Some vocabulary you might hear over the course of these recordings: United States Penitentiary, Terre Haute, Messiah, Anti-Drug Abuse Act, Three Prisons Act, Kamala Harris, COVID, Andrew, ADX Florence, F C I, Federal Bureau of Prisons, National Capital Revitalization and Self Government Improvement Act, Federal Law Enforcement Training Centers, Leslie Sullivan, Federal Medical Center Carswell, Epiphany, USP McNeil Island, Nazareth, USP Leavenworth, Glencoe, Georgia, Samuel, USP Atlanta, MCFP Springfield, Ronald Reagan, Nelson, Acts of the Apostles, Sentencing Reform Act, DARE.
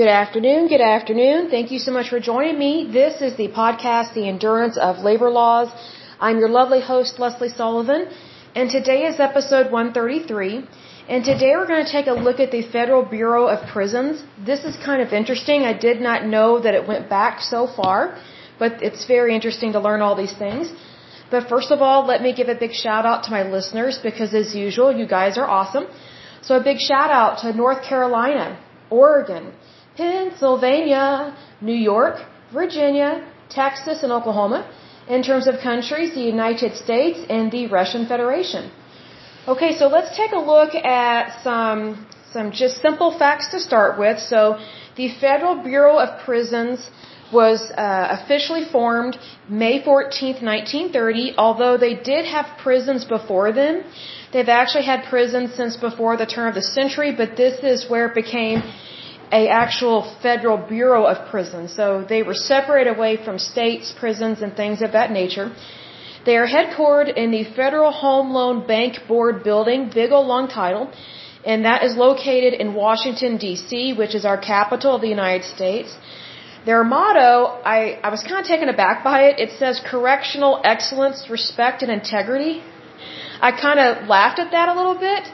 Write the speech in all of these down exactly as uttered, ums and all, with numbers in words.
Good afternoon. Good afternoon. Thank you so much for joining me. This is the podcast, The Endurance of Labor Laws. I'm your lovely host, Leslie Sullivan, and today is episode one thirty-three. And today we're going to take a look at the Federal Bureau of Prisons. This is kind of interesting. I did not know that it went back so far, but it's very interesting to learn all these things. But first of all, let me give a big shout out to my listeners because, as usual, you guys are awesome. So a big shout out to North Carolina, Oregon, Pennsylvania, New York, Virginia, Texas, and Oklahoma. In terms of countries, the United States and the Russian Federation. Okay, so let's take a look at some some just simple facts to start with. So the Federal Bureau of Prisons was uh, officially formed May fourteenth, nineteen thirty, although they did have prisons before then. They've actually had prisons since before the turn of the century, but this is where it became a actual Federal Bureau of Prisons. So they were separated away from states, prisons, and things of that nature. They are headquartered in the Federal Home Loan Bank Board building, big old long title, and that is located in Washington, D C, which is our capital of the United States. Their motto, I, I was kind of taken aback by it. It says, correctional excellence, respect, and integrity. I kind of laughed at that a little bit.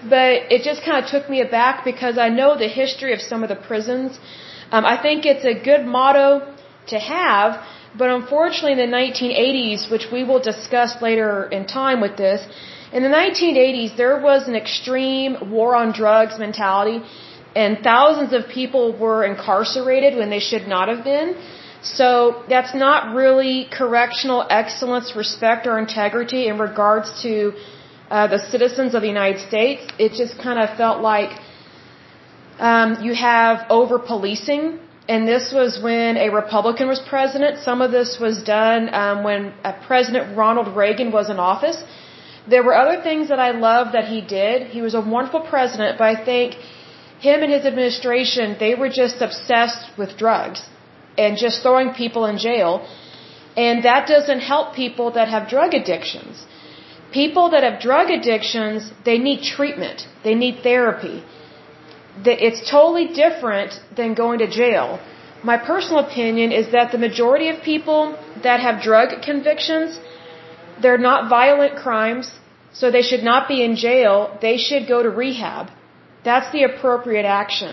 But it just kind of took me aback because I know the history of some of the prisons. Um, I think it's a good motto to have, but unfortunately in the nineteen eighties, which we will discuss later in time with this, in the nineteen eighties there was an extreme war on drugs mentality, and thousands of people were incarcerated when they should not have been. So that's not really correctional excellence, respect, or integrity in regards to Uh, the citizens of the United States. It just kind of felt like um, you have over-policing, and this was when a Republican was president. Some of this was done um, when uh, President Ronald Reagan was in office. There were other things that I loved that he did. He was a wonderful president, but I think him and his administration, they were just obsessed with drugs and just throwing people in jail, and that doesn't help people that have drug addictions. People that have drug addictions, they need treatment. They need therapy. It's totally different than going to jail. My personal opinion is that the majority of people that have drug convictions, they're not violent crimes, so they should not be in jail. They should go to rehab. That's the appropriate action.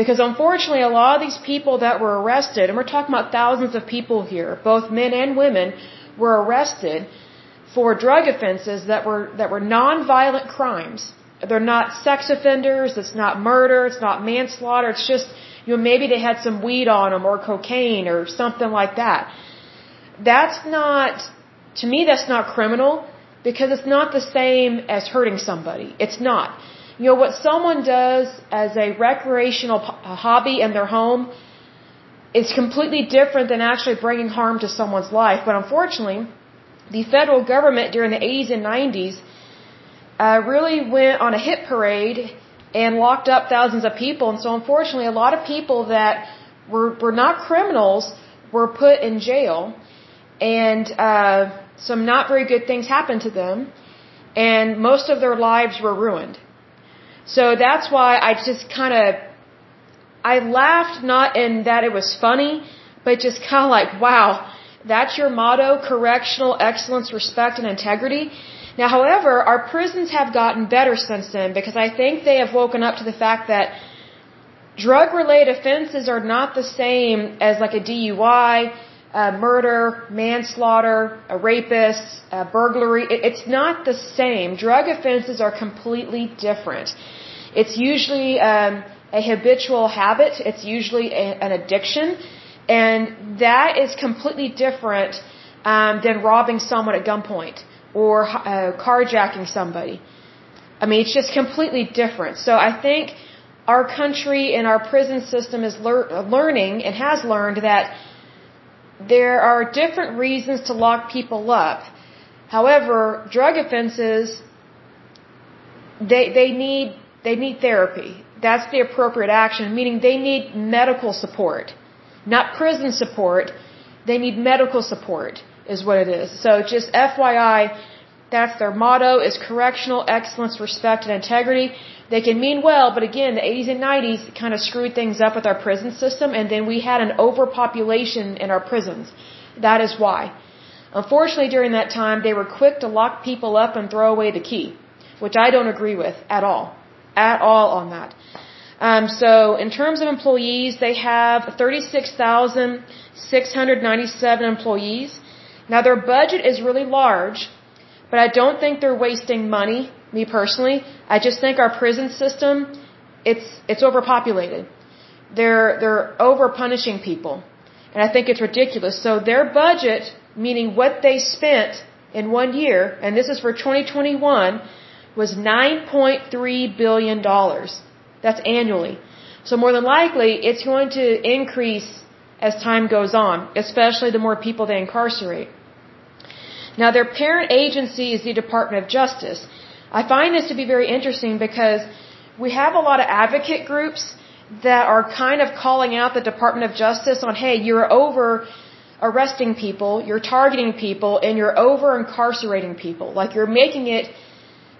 Because unfortunately, a lot of these people that were arrested, and we're talking about thousands of people here, both men and women, were arrested for drug offenses that were that were non-violent crimes. They're not sex offenders, it's not murder, it's not manslaughter, it's just, you know, maybe they had some weed on them or cocaine or something like that. That's not, to me, that's not criminal because it's not the same as hurting somebody. It's not. You know, what someone does as a recreational hobby in their home is completely different than actually bringing harm to someone's life, but unfortunately, the federal government during the eighties and nineties uh, really went on a hit parade and locked up thousands of people. And so unfortunately, a lot of people that were, were not criminals were put in jail. And uh, some not very good things happened to them. And most of their lives were ruined. So that's why I just kind of, I laughed, not in that it was funny, but just kind of like, wow. That's your motto, correctional excellence, respect, and integrity. Now, however, our prisons have gotten better since then because I think they have woken up to the fact that drug-related offenses are not the same as like a D U I, a murder, manslaughter, a rapist, a burglary. It's not the same. Drug offenses are completely different. It's usually um, a habitual habit. It's usually a, an addiction. And that is completely different um, than robbing someone at gunpoint or uh, carjacking somebody. I mean, it's just completely different. So I think our country and our prison system is lear- learning and has learned that there are different reasons to lock people up. However, drug offenses, they they need they need therapy. That's the appropriate action, meaning they need medical support. Not prison support, they need medical support is what it is. So just F Y I, that's their motto, is correctional excellence, respect, and integrity. They can mean well, but again, the eighties and nineties kind of screwed things up with our prison system, and then we had an overpopulation in our prisons. That is why. Unfortunately, during that time, they were quick to lock people up and throw away the key, which I don't agree with at all. At all on that. Um, so in terms of employees, they have thirty-six thousand six hundred ninety-seven employees. Now, their budget is really large, but I don't think they're wasting money, me personally. I just think our prison system, it's it's overpopulated. They're, they're over-punishing people, and I think it's ridiculous. So their budget, meaning what they spent in one year, and this is for twenty twenty-one, was nine point three billion dollars. That's annually. So more than likely, it's going to increase as time goes on, especially the more people they incarcerate. Now, their parent agency is the Department of Justice. I find this to be very interesting because we have a lot of advocate groups that are kind of calling out the Department of Justice on, hey, you're over arresting people, you're targeting people, and you're over incarcerating people. Like, you're making it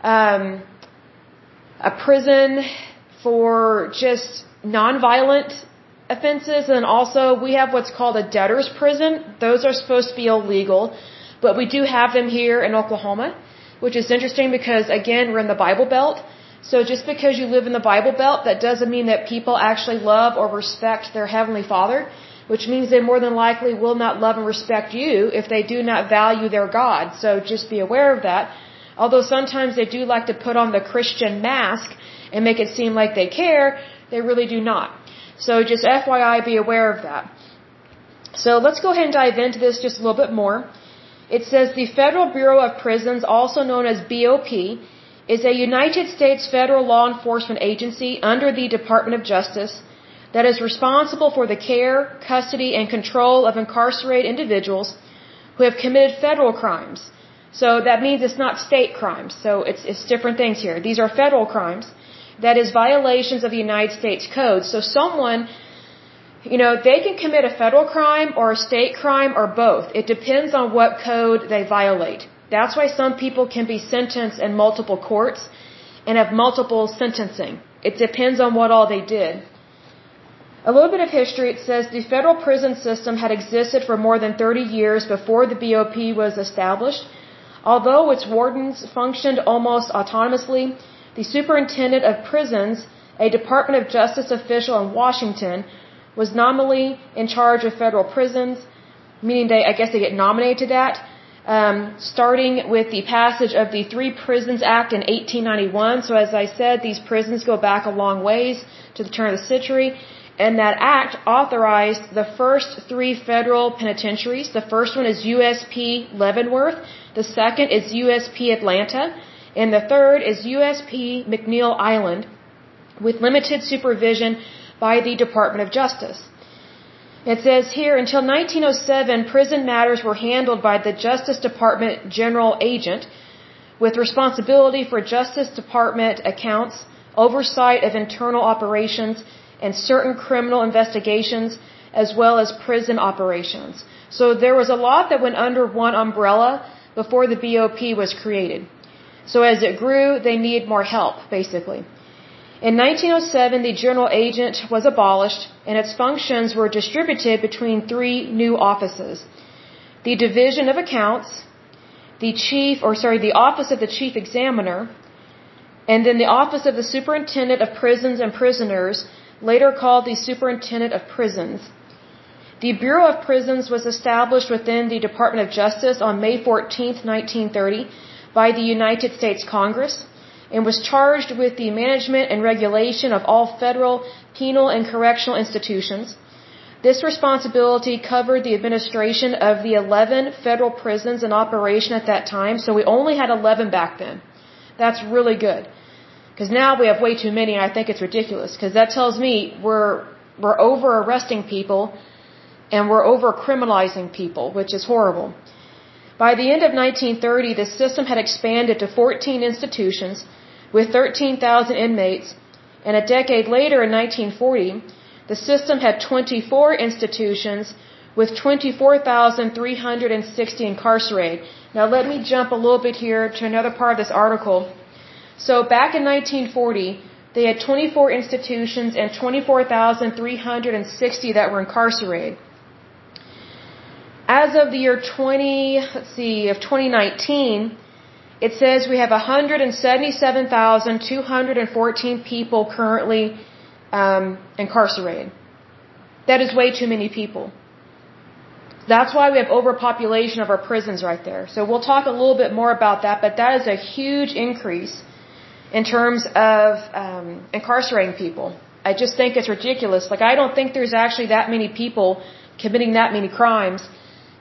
um, a prison for just nonviolent offenses, and also we have what's called a debtor's prison. Those are supposed to be illegal, but we do have them here in Oklahoma, which is interesting because, again, we're in the Bible Belt. So just because you live in the Bible Belt, that doesn't mean that people actually love or respect their Heavenly Father, which means they more than likely will not love and respect you if they do not value their God. So just be aware of that. Although sometimes they do like to put on the Christian mask and make it seem like they care, they really do not. So just F Y I, be aware of that. So let's go ahead and dive into this just a little bit more. It says the Federal Bureau of Prisons, also known as B O P, is a United States federal law enforcement agency under the Department of Justice that is responsible for the care, custody, and control of incarcerated individuals who have committed federal crimes. So that means it's not state crimes. So it's, it's different things here. These are federal crimes. That is violations of the United States Code. So someone, you know, they can commit a federal crime or a state crime or both. It depends on what code they violate. That's why some people can be sentenced in multiple courts and have multiple sentencing. It depends on what all they did. A little bit of history. It says the federal prison system had existed for more than thirty years before the B O P was established. Although its wardens functioned almost autonomously, the superintendent of prisons, a Department of Justice official in Washington, was nominally in charge of federal prisons, meaning they, I guess they get nominated to that, um, starting with the passage of the Three Prisons Act in eighteen ninety-one. So as I said, these prisons go back a long ways to the turn of the century. And that act authorized the first three federal penitentiaries. The first one is U S P Leavenworth. The second is U S P Atlanta. And the third is U S P McNeil Island, with limited supervision by the Department of Justice. It says here, until nineteen oh seven, prison matters were handled by the Justice Department General Agent, with responsibility for Justice Department accounts, oversight of internal operations, and certain criminal investigations, as well as prison operations. So there was a lot that went under one umbrella before the B O P was created. So as it grew, they needed more help, basically. In nineteen oh seven, the general agent was abolished, and its functions were distributed between three new offices. The Division of Accounts, the chief, or sorry, the Office of the Chief Examiner, and then the Office of the Superintendent of Prisons and Prisoners, later called the Superintendent of Prisons. The Bureau of Prisons was established within the Department of Justice on May fourteenth, nineteen thirty, by the United States Congress, and was charged with the management and regulation of all federal, penal, and correctional institutions. This responsibility covered the administration of the eleven federal prisons in operation at that time, so we only had eleven back then. That's really good, because now we have way too many, and I think it's ridiculous, because that tells me we're, we're over-arresting people, and we're over-criminalizing people, which is horrible. By the end of nineteen thirty, the system had expanded to fourteen institutions with thirteen thousand inmates, and a decade later in nineteen forty, the system had twenty-four institutions with twenty-four thousand three hundred sixty incarcerated. Now let me jump a little bit here to another part of this article. So back in nineteen forty, They had twenty-four institutions and twenty-four thousand three hundred sixty that were incarcerated. As of the year twenty, let's see, of twenty nineteen, it says we have one hundred seventy-seven thousand two hundred fourteen people currently um, incarcerated. That is way too many people. That's why we have overpopulation of our prisons right there. So we'll talk a little bit more about that, but that is a huge increase in terms of um, incarcerating people. I just think it's ridiculous. Like, I don't think there's actually that many people committing that many crimes,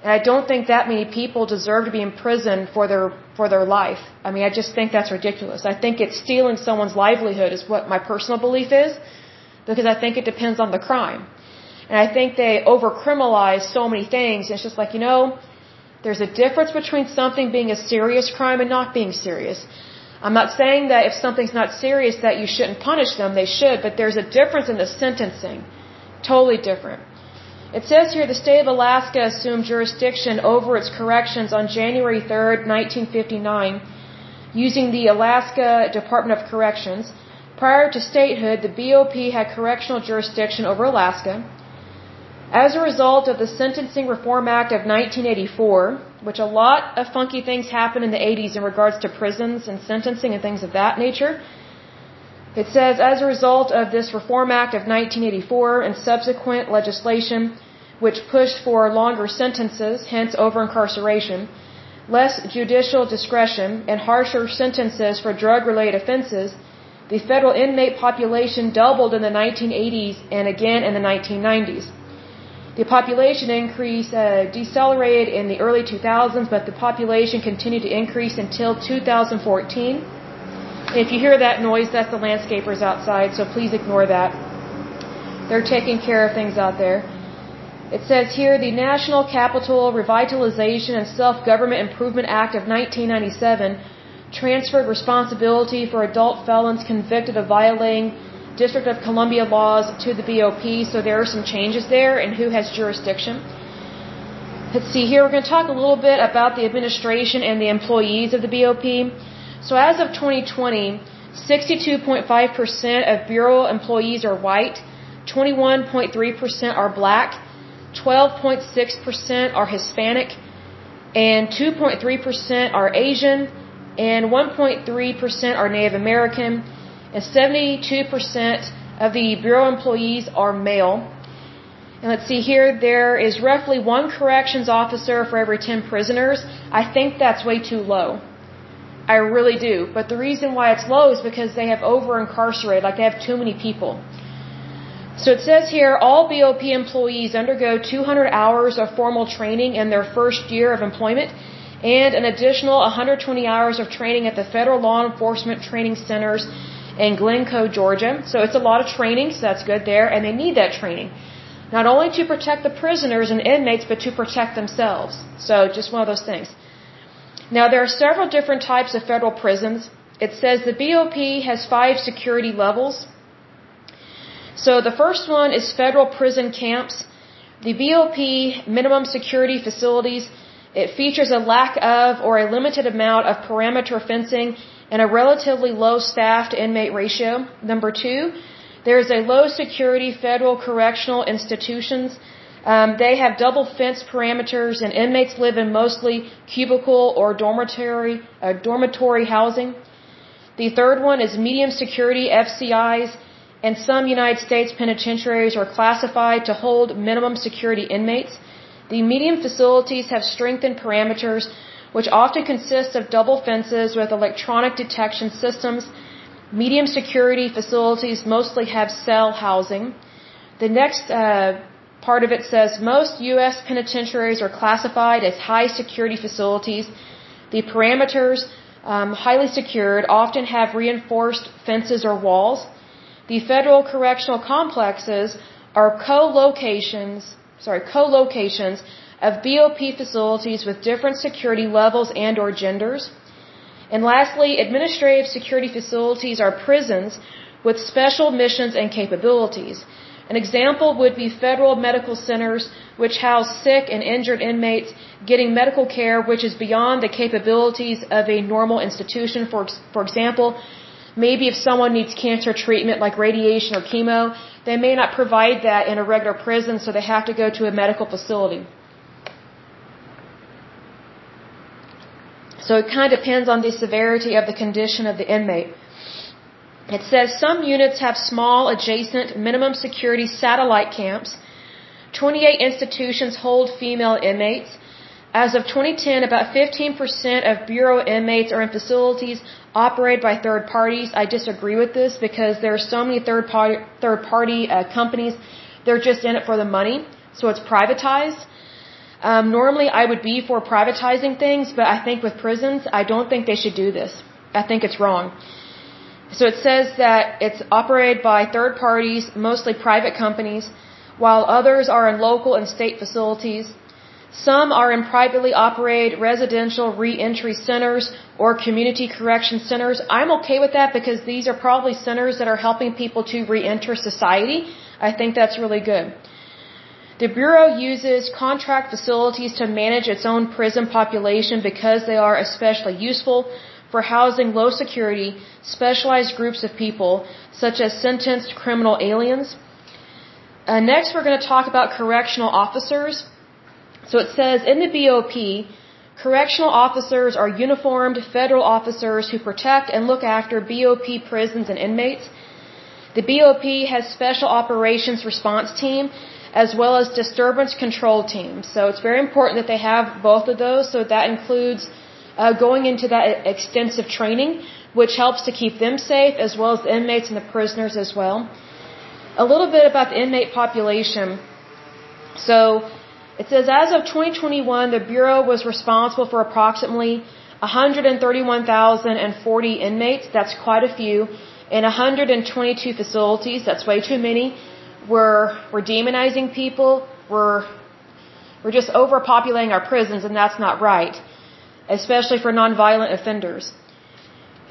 and I don't think that many people deserve to be in prison for their for their life. I mean, I just think that's ridiculous. I think it's stealing someone's livelihood is what my personal belief is, because I think it depends on the crime. And I think they overcriminalize so many things. It's just like, you know, there's a difference between something being a serious crime and not being serious. I'm not saying that if something's not serious that you shouldn't punish them. They should. But there's a difference in the sentencing. Totally different. It says here the state of Alaska assumed jurisdiction over its corrections on January third, nineteen fifty-nine, using the Alaska Department of Corrections. Prior to statehood, the B O P had correctional jurisdiction over Alaska. As a result of the Sentencing Reform Act of nineteen eighty-four, which a lot of funky things happened in the eighties in regards to prisons and sentencing and things of that nature, it says, as a result of this Reform Act of nineteen eighty-four and subsequent legislation which pushed for longer sentences, hence over-incarceration, less judicial discretion, and harsher sentences for drug-related offenses, the federal inmate population doubled in the nineteen eighties and again in the nineteen nineties. The population increase uh, decelerated in the early two thousands, but the population continued to increase until two thousand fourteen. And if you hear that noise, that's the landscapers outside, so please ignore that. They're taking care of things out there. It says here, the National Capital Revitalization and Self Government Improvement Act of nineteen ninety-seven transferred responsibility for adult felons convicted of violating District of Columbia laws to the B O P, so there are some changes there and who has jurisdiction. Let's see here, we're going to talk a little bit about the administration and the employees of the B O P. So as of twenty twenty, sixty-two point five percent of bureau employees are white, twenty-one point three percent are black, twelve point six percent are Hispanic, and two point three percent are Asian, and one point three percent are Native American. And seventy-two percent of the bureau employees are male. And let's see here, there is roughly one corrections officer for every ten prisoners. I think that's way too low. I really do. But the reason why it's low is because they have over-incarcerated, like they have too many people. So it says here, all B O P employees undergo two hundred hours of formal training in their first year of employment, and an additional one hundred twenty hours of training at the Federal Law Enforcement Training Centers in Glencoe, Georgia. So it's a lot of training, so that's good there, and they need that training. Not only to protect the prisoners and inmates, but to protect themselves. So just one of those things. Now, there are several different types of federal prisons. It says the B O P has five security levels. So the first one is federal prison camps. The B O P minimum security facilities, it features a lack of or a limited amount of perimeter fencing and a relatively low staff-to-inmate ratio. Number two, there is a low-security federal correctional institutions. Um, they have double fence parameters, and inmates live in mostly cubicle or dormitory, uh, dormitory housing. The third one is medium-security F C Is, and some United States penitentiaries are classified to hold minimum-security inmates. The medium facilities have strengthened parameters, which often consists of double fences with electronic detection systems. Medium security facilities mostly have cell housing. The next uh, part of it says most U S penitentiaries are classified as high security facilities. The parameters, um, highly secured, often have reinforced fences or walls. The federal correctional complexes are co-locations, sorry, co-locations of B O P facilities with different security levels and or genders. And lastly, administrative security facilities are prisons with special missions and capabilities. An example would be federal medical centers, which house sick and injured inmates getting medical care which is beyond the capabilities of a normal institution. For, for example, Maybe if someone needs cancer treatment like radiation or chemo, they may not provide that in a regular prison, so they have to go to a medical facility. So it kind of depends on the severity of the condition of the inmate. It says some units have small adjacent minimum security satellite camps. twenty-eight institutions hold female inmates. As of twenty ten, about fifteen percent of Bureau inmates are in facilities operated by third parties. I disagree with this because there are so many third-party third party, uh, companies. They're just in it for the money, so it's privatized. Um, normally, I would be for privatizing things, but I think with prisons, I don't think they should do this. I think it's wrong. So it says that it's operated by third parties, mostly private companies, while others are in local and state facilities. Some are in privately operated residential re-entry centers or community correction centers. I'm okay with that because these are probably centers that are helping people to re-enter society. I think that's really good. The Bureau uses contract facilities to manage its own prison population because they are especially useful for housing low security, specialized groups of people, such as sentenced criminal aliens. Uh, next, we're going to talk about correctional officers. So it says in the B O P, correctional officers are uniformed federal officers who protect and look after B O P prisons and inmates. The B O P has special operations response team as well as disturbance control team. So it's very important that they have both of those. So that includes uh, going into that extensive training, which helps to keep them safe as well as the inmates and the prisoners as well. A little bit about the inmate population. So it says, as of twenty twenty-one, the Bureau was responsible for approximately one hundred thirty-one thousand forty inmates. That's quite a few. In one hundred twenty-two facilities, that's way too many. We're, we're demonizing people. We're, we're just overpopulating our prisons, and that's not right, especially for nonviolent offenders.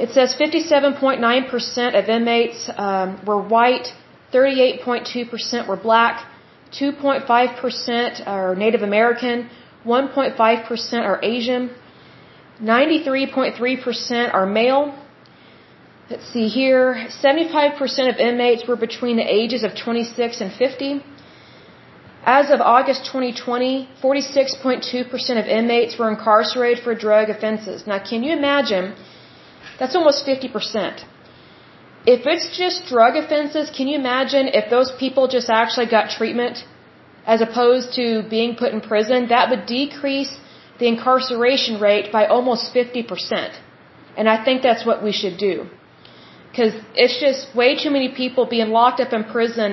It says fifty-seven point nine percent of inmates um, were white, thirty-eight point two percent were black, two point five percent are Native American, one point five percent are Asian, ninety-three point three percent are male. Let's see here, seventy-five percent of inmates were between the ages of twenty-six and fifty. As of August twenty twenty, forty-six point two percent of inmates were incarcerated for drug offenses. Now, can you imagine? That's almost fifty percent. If it's just drug offenses, can you imagine if those people just actually got treatment as opposed to being put in prison? That would decrease the incarceration rate by almost fifty percent. And I think that's what we should do. Because it's just way too many people being locked up in prison.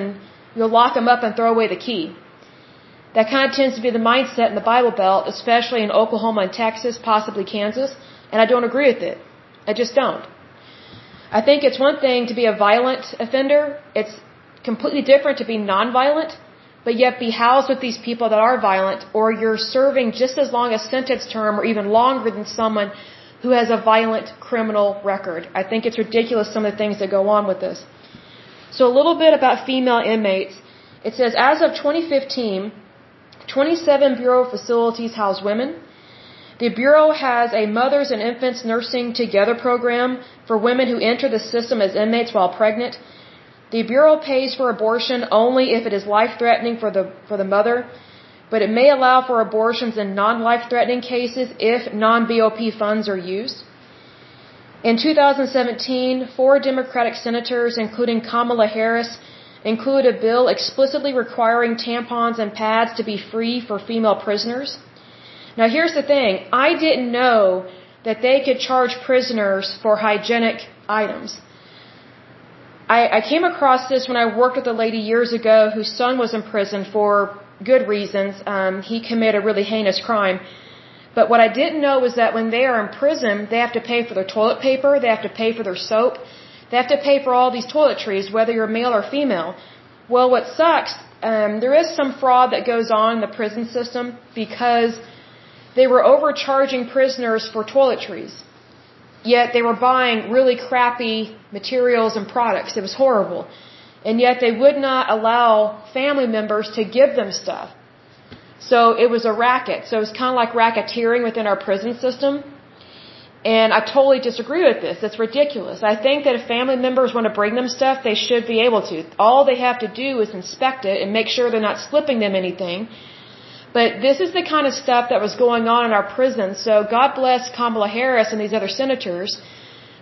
You'll lock them up and throw away the key. That kind of tends to be the mindset in the Bible Belt, especially in Oklahoma and Texas, possibly Kansas. And I don't agree with it. I just don't. I think it's one thing to be a violent offender. It's completely different to be nonviolent, but yet be housed with these people that are violent, or you're serving just as long a sentence term or even longer than someone who has a violent criminal record. I think it's ridiculous some of the things that go on with this. So a little bit about female inmates. It says as of twenty fifteen, twenty-seven Bureau facilities house women. The Bureau has a Mothers and Infants Nursing Together program for women who enter the system as inmates while pregnant. The Bureau pays for abortion only if it is life-threatening for the, for the mother, but it may allow for abortions in non-life-threatening cases if non-B O P funds are used. In two thousand seventeen, four Democratic senators, including Kamala Harris, included a bill explicitly requiring tampons and pads to be free for female prisoners. Now, here's the thing. I didn't know that they could charge prisoners for hygienic items. I, I came across this when I worked with a lady years ago whose son was in prison for good reasons. Um, he committed a really heinous crime. But what I didn't know was that when they are in prison, they have to pay for their toilet paper. They have to pay for their soap. They have to pay for all these toiletries, whether you're male or female. Well, what sucks, um, there is some fraud that goes on in the prison system because they were overcharging prisoners for toiletries, yet they were buying really crappy materials and products. It was horrible. And yet they would not allow family members to give them stuff. So it was a racket. So it was kind of like racketeering within our prison system. And I totally disagree with this. It's ridiculous. I think that if family members want to bring them stuff, they should be able to. All they have to do is inspect it and make sure they're not slipping them anything. But this is the kind of stuff that was going on in our prisons. So God bless Kamala Harris and these other senators,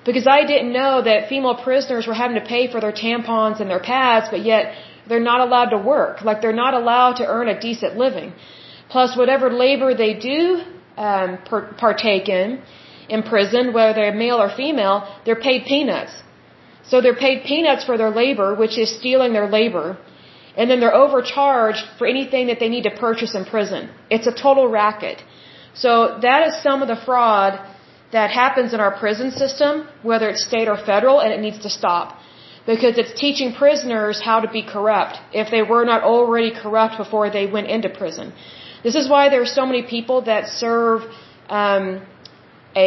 because I didn't know that female prisoners were having to pay for their tampons and their pads, but yet they're not allowed to work. Like, they're not allowed to earn a decent living. Plus, whatever labor they do um, partake in, in prison, whether they're male or female, they're paid peanuts. So they're paid peanuts for their labor, which is stealing their labor. And then they're overcharged for anything that they need to purchase in prison. It's a total racket. So that is some of the fraud that happens in our prison system, whether it's state or federal, and it needs to stop. Because it's teaching prisoners how to be corrupt, if they were not already corrupt before they went into prison. This is why there are so many people that serve um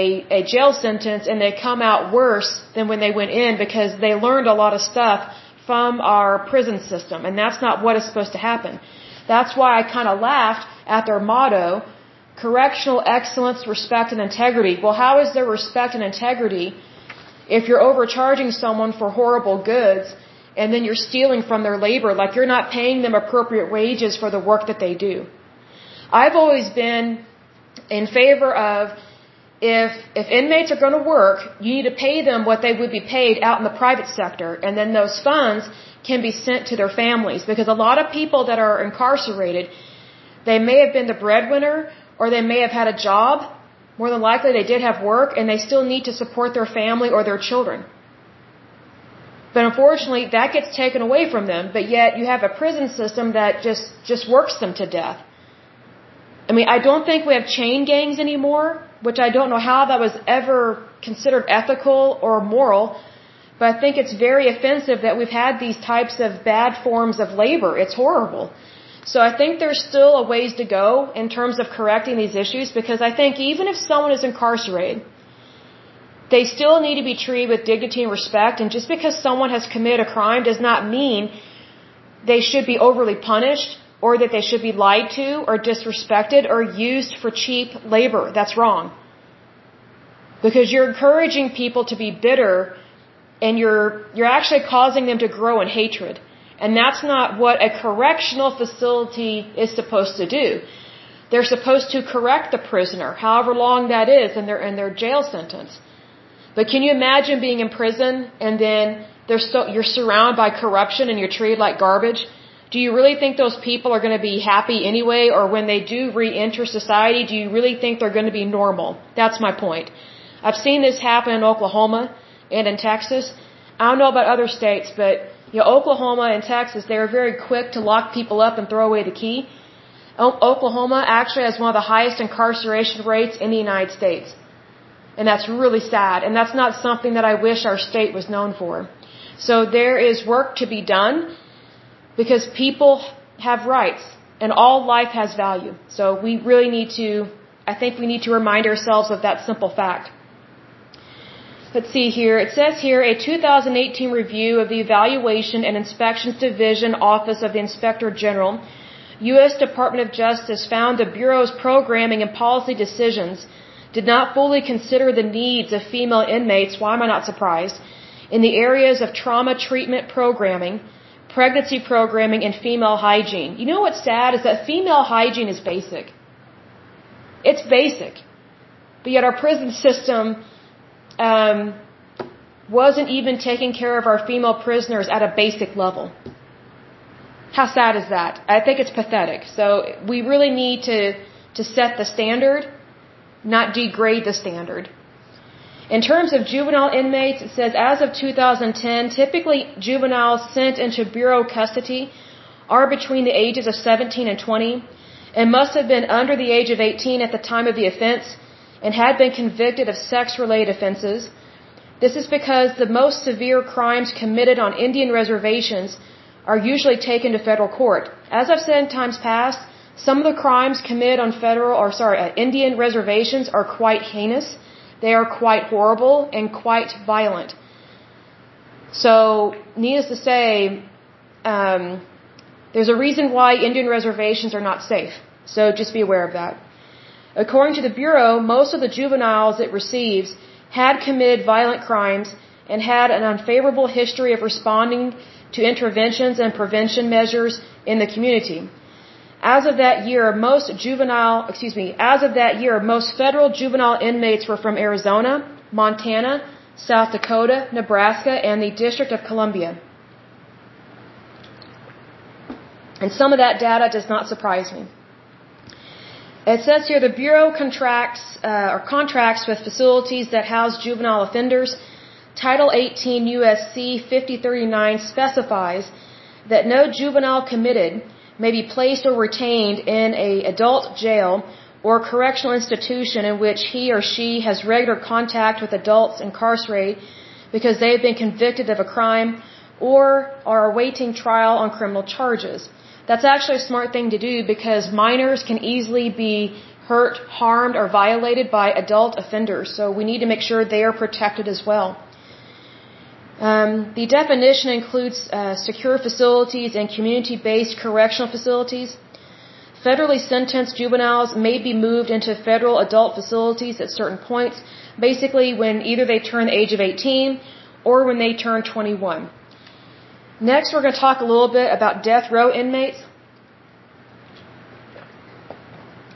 A, a jail sentence and they come out worse than when they went in, because they learned a lot of stuff from our prison system, and that's not what is supposed to happen. That's why I kind of laughed at their motto, correctional excellence, respect, and integrity. Well, how is there respect and integrity if you're overcharging someone for horrible goods and then you're stealing from their labor? Like, you're not paying them appropriate wages for the work that they do. I've always been in favor of, If if inmates are going to work, you need to pay them what they would be paid out in the private sector, and then those funds can be sent to their families. Because a lot of people that are incarcerated, they may have been the breadwinner, or they may have had a job. More than likely, they did have work, and they still need to support their family or their children. But unfortunately, that gets taken away from them. But yet, you have a prison system that just just works them to death. I mean, I don't think we have chain gangs anymore, which I don't know how that was ever considered ethical or moral, but I think it's very offensive that we've had these types of bad forms of labor. It's horrible. So I think there's still a ways to go in terms of correcting these issues, because I think even if someone is incarcerated, they still need to be treated with dignity and respect, and just because someone has committed a crime does not mean they should be overly punished, or that they should be lied to or disrespected or used for cheap labor. That's wrong. Because you're encouraging people to be bitter, and you're you're actually causing them to grow in hatred. And that's not what a correctional facility is supposed to do. They're supposed to correct the prisoner, however long that is, in their in their jail sentence. But can you imagine being in prison and then there's so, you're surrounded by corruption and you're treated like garbage? Do you really think those people are going to be happy anyway? Or when they do re-enter society, do you really think they're going to be normal? That's my point. I've seen this happen in Oklahoma and in Texas. I don't know about other states, but you know, Oklahoma and Texas, they are very quick to lock people up and throw away the key. O- Oklahoma actually has one of the highest incarceration rates in the United States. And that's really sad. And that's not something that I wish our state was known for. So there is work to be done, because people have rights, and all life has value. So we really need to, I think we need to remind ourselves of that simple fact. Let's see here. It says here, a two thousand eighteen review of the Evaluation and Inspections Division Office of the Inspector General, U S Department of Justice, found the Bureau's programming and policy decisions did not fully consider the needs of female inmates, why am I not surprised, in the areas of trauma treatment programming, pregnancy programming, and female hygiene. You know what's sad is that female hygiene is basic. It's basic. But yet our prison system um, wasn't even taking care of our female prisoners at a basic level. How sad is that? I think it's pathetic. So we really need to, to set the standard, not degrade the standard. In terms of juvenile inmates, it says as of two thousand ten, typically juveniles sent into bureau custody are between the ages of seventeen and twenty and must have been under the age of eighteen at the time of the offense and had been convicted of sex-related offenses. This is because the most severe crimes committed on Indian reservations are usually taken to federal court. As I've said in times past, some of the crimes committed on federal or sorry, uh, Indian reservations are quite heinous. They are quite horrible and quite violent. So, needless to say, um, there's a reason why Indian reservations are not safe. So just be aware of that. According to the Bureau, most of the juveniles it receives had committed violent crimes and had an unfavorable history of responding to interventions and prevention measures in the community. As of that year, most juvenile, excuse me, as of that year, most federal juvenile inmates were from Arizona, Montana, South Dakota, Nebraska, and the District of Columbia. And some of that data does not surprise me. It says here the Bureau contracts uh, or contracts with facilities that house juvenile offenders. Title eighteen U S C fifty thirty-nine specifies that no juvenile committed may be placed or retained in an adult jail or correctional institution in which he or she has regular contact with adults incarcerated because they have been convicted of a crime or are awaiting trial on criminal charges. That's actually a smart thing to do because minors can easily be hurt, harmed, or violated by adult offenders. So we need to make sure they are protected as well. Um, the definition includes uh, secure facilities and community-based correctional facilities. Federally sentenced juveniles may be moved into federal adult facilities at certain points, basically when either they turn the age of eighteen or when they turn twenty-one. Next, we're going to talk a little bit about death row inmates.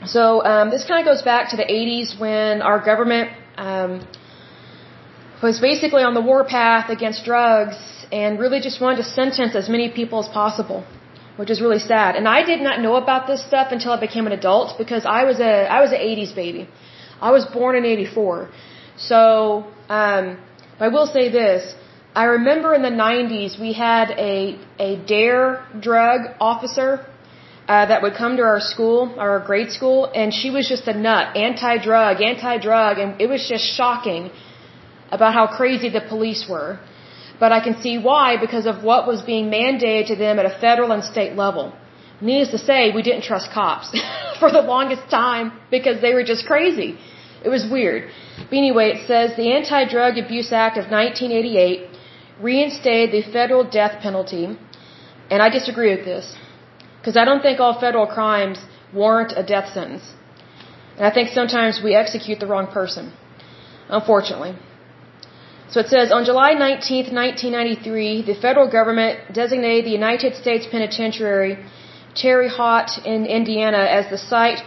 So um, this kind of goes back to the eighties when our government um, was basically on the warpath against drugs and really just wanted to sentence as many people as possible, which is really sad. And I did not know about this stuff until I became an adult because I was a I was an eighties baby. I was born in eighty-four. So um, I will say this. I remember in the nineties we had a a DARE drug officer uh, that would come to our school, our grade school, and she was just a nut, anti-drug, anti-drug, and it was just shocking about how crazy the police were. But I can see why, because of what was being mandated to them at a federal and state level. Needless to say, we didn't trust cops for the longest time because they were just crazy. It was weird. But anyway, it says the Anti-Drug Abuse Act of nineteen eighty-eight reinstated the federal death penalty, and I disagree with this because I don't think all federal crimes warrant a death sentence, and I think sometimes we execute the wrong person, unfortunately. So it says on July nineteenth, nineteen ninety-three, the federal government designated the United States Penitentiary, Terre Haute in Indiana, as the site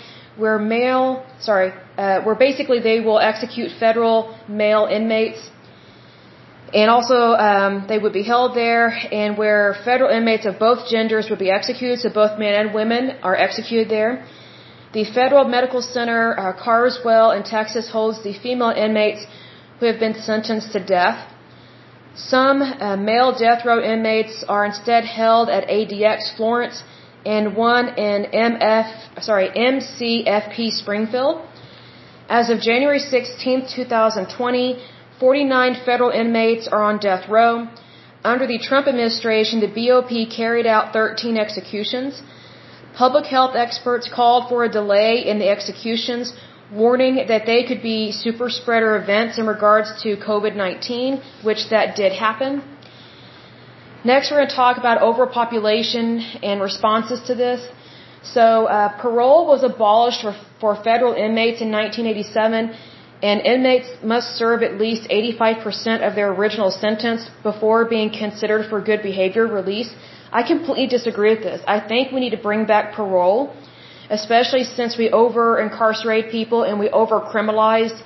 where male, sorry, uh, where basically they will execute federal male inmates. And also, um, they would be held there, and where federal inmates of both genders would be executed, so both men and women are executed there. The Federal Medical Center uh, Carswell in Texas holds the female inmates who have been sentenced to death. Some uh, male death row inmates are instead held at A D X Florence and one in M F, sorry, M C F P Springfield. As of January sixteenth, two thousand twenty, forty-nine federal inmates are on death row. Under the Trump administration, the B O P carried out thirteen executions. Public health experts called for a delay in the executions, warning that they could be super spreader events in regards to COVID nineteen, which that did happen. Next, we're going to talk about overpopulation and responses to this. So uh, parole was abolished for, for federal inmates in nineteen eighty-seven. And inmates must serve at least eighty-five percent of their original sentence before being considered for good behavior release. I completely disagree with this. I think we need to bring back parole, especially since we over-incarcerate people and we over-criminalized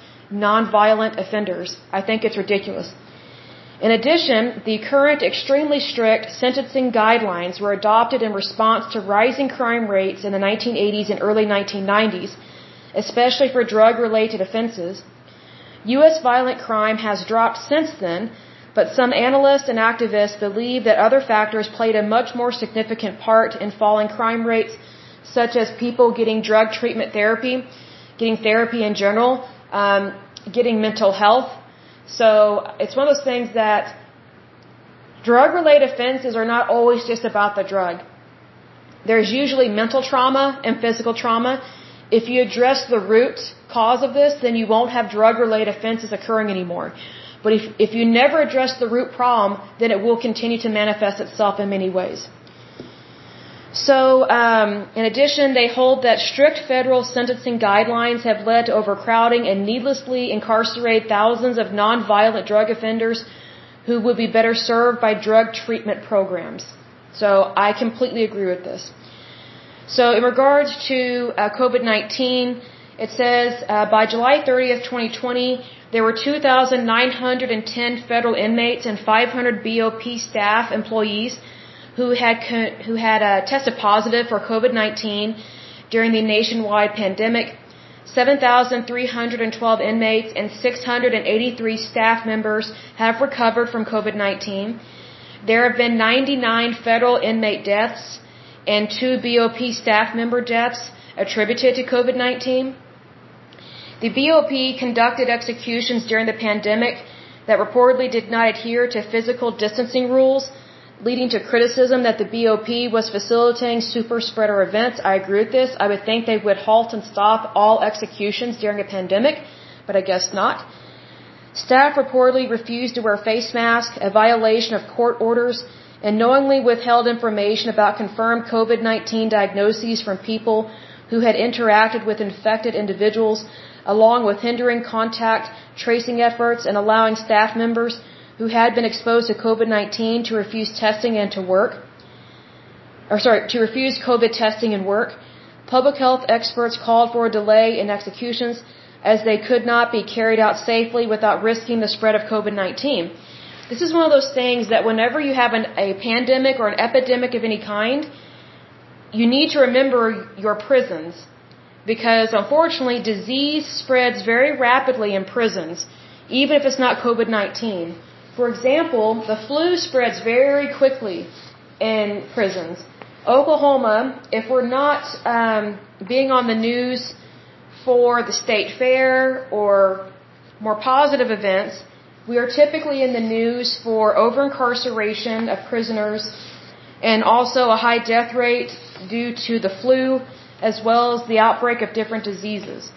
nonviolent offenders. I think it's ridiculous. In addition, the current extremely strict sentencing guidelines were adopted in response to rising crime rates in the nineteen eighties and early nineteen nineties. Especially for drug-related offenses. U S violent crime has dropped since then, but some analysts and activists believe that other factors played a much more significant part in falling crime rates, such as people getting drug treatment therapy, getting therapy in general, um, getting mental health. So it's one of those things that drug-related offenses are not always just about the drug. There's usually mental trauma and physical trauma. If you address the root cause of this, then you won't have drug-related offenses occurring anymore. But if if you never address the root problem, then it will continue to manifest itself in many ways. So, um, in addition, they hold that strict federal sentencing guidelines have led to overcrowding and needlessly incarcerate thousands of nonviolent drug offenders who would be better served by drug treatment programs. So, I completely agree with this. So, in regards to uh, COVID nineteen, it says uh, by July thirtieth, twenty twenty, there were two thousand nine hundred ten federal inmates and five hundred B O P staff employees who had who had uh, tested positive for COVID nineteen during the nationwide pandemic. seven thousand three hundred twelve inmates and six hundred eighty-three staff members have recovered from COVID nineteen. There have been ninety-nine federal inmate deaths and two B O P staff member deaths attributed to COVID nineteen. The B O P conducted executions during the pandemic that reportedly did not adhere to physical distancing rules, leading to criticism that the B O P was facilitating super spreader events. I agree with this. I would think they would halt and stop all executions during a pandemic, but I guess not. Staff reportedly refused to wear face masks, a violation of court orders, and knowingly withheld information about confirmed COVID nineteen diagnoses from people who had interacted with infected individuals, along with hindering contact tracing efforts and allowing staff members who had been exposed to COVID nineteen to refuse testing and to work, or sorry, to refuse COVID testing and work. Public health experts called for a delay in executions as they could not be carried out safely without risking the spread of COVID nineteen. This is one of those things that whenever you have an, a pandemic or an epidemic of any kind, you need to remember your prisons, because unfortunately disease spreads very rapidly in prisons, even if it's not COVID nineteen. For example, the flu spreads very quickly in prisons. Oklahoma, if we're not um, being on the news for the state fair or more positive events, we are typically in the news for over-incarceration of prisoners and also a high death rate due to the flu, as well as the outbreak of different diseases.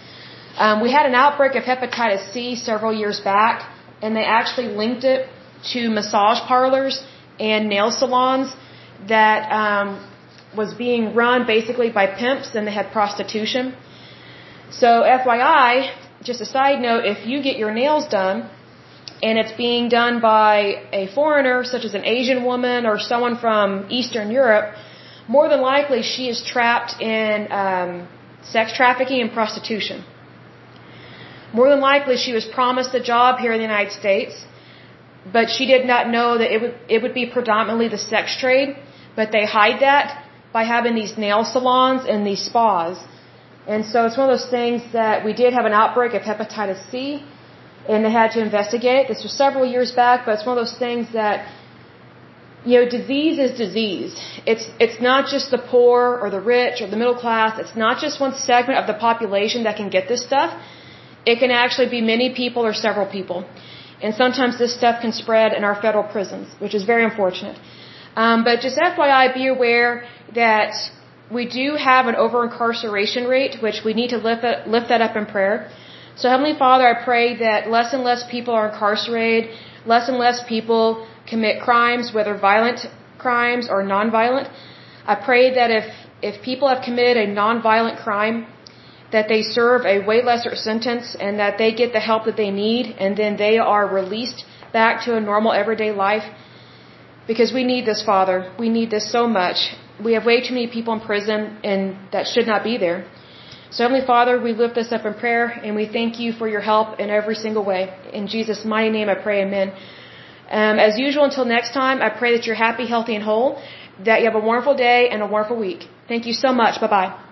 Um, we had an outbreak of hepatitis C several years back, and they actually linked it to massage parlors and nail salons that um, was being run basically by pimps, and they had prostitution. So F Y I, just a side note, if you get your nails done and it's being done by a foreigner, such as an Asian woman or someone from Eastern Europe, more than likely she is trapped in um, sex trafficking and prostitution. More than likely, she was promised a job here in the United States, but she did not know that it would it would be predominantly the sex trade, but they hide that by having these nail salons and these spas. And so it's one of those things that we did have an outbreak of hepatitis C, and they had to investigate. This was several years back, but it's one of those things that, you know, disease is disease. It's it's not just the poor or the rich or the middle class. It's not just one segment of the population that can get this stuff. It can actually be many people or several people. And sometimes this stuff can spread in our federal prisons, which is very unfortunate. Um, but just F Y I, be aware that we do have an over-incarceration rate, which we need to lift that, lift that up in prayer. So Heavenly Father, I pray that less and less people are incarcerated, less and less people commit crimes, whether violent crimes or nonviolent. I pray that if, if people have committed a nonviolent crime, that they serve a way lesser sentence and that they get the help that they need, and then they are released back to a normal everyday life. Because we need this, Father. We need this so much. We have way too many people in prison, and that should not be there. So Heavenly Father, we lift this up in prayer, and we thank you for your help in every single way. In Jesus' mighty name I pray, amen. Um, as usual, until next time, I pray that you're happy, healthy, and whole, that you have a wonderful day and a wonderful week. Thank you so much. Bye-bye.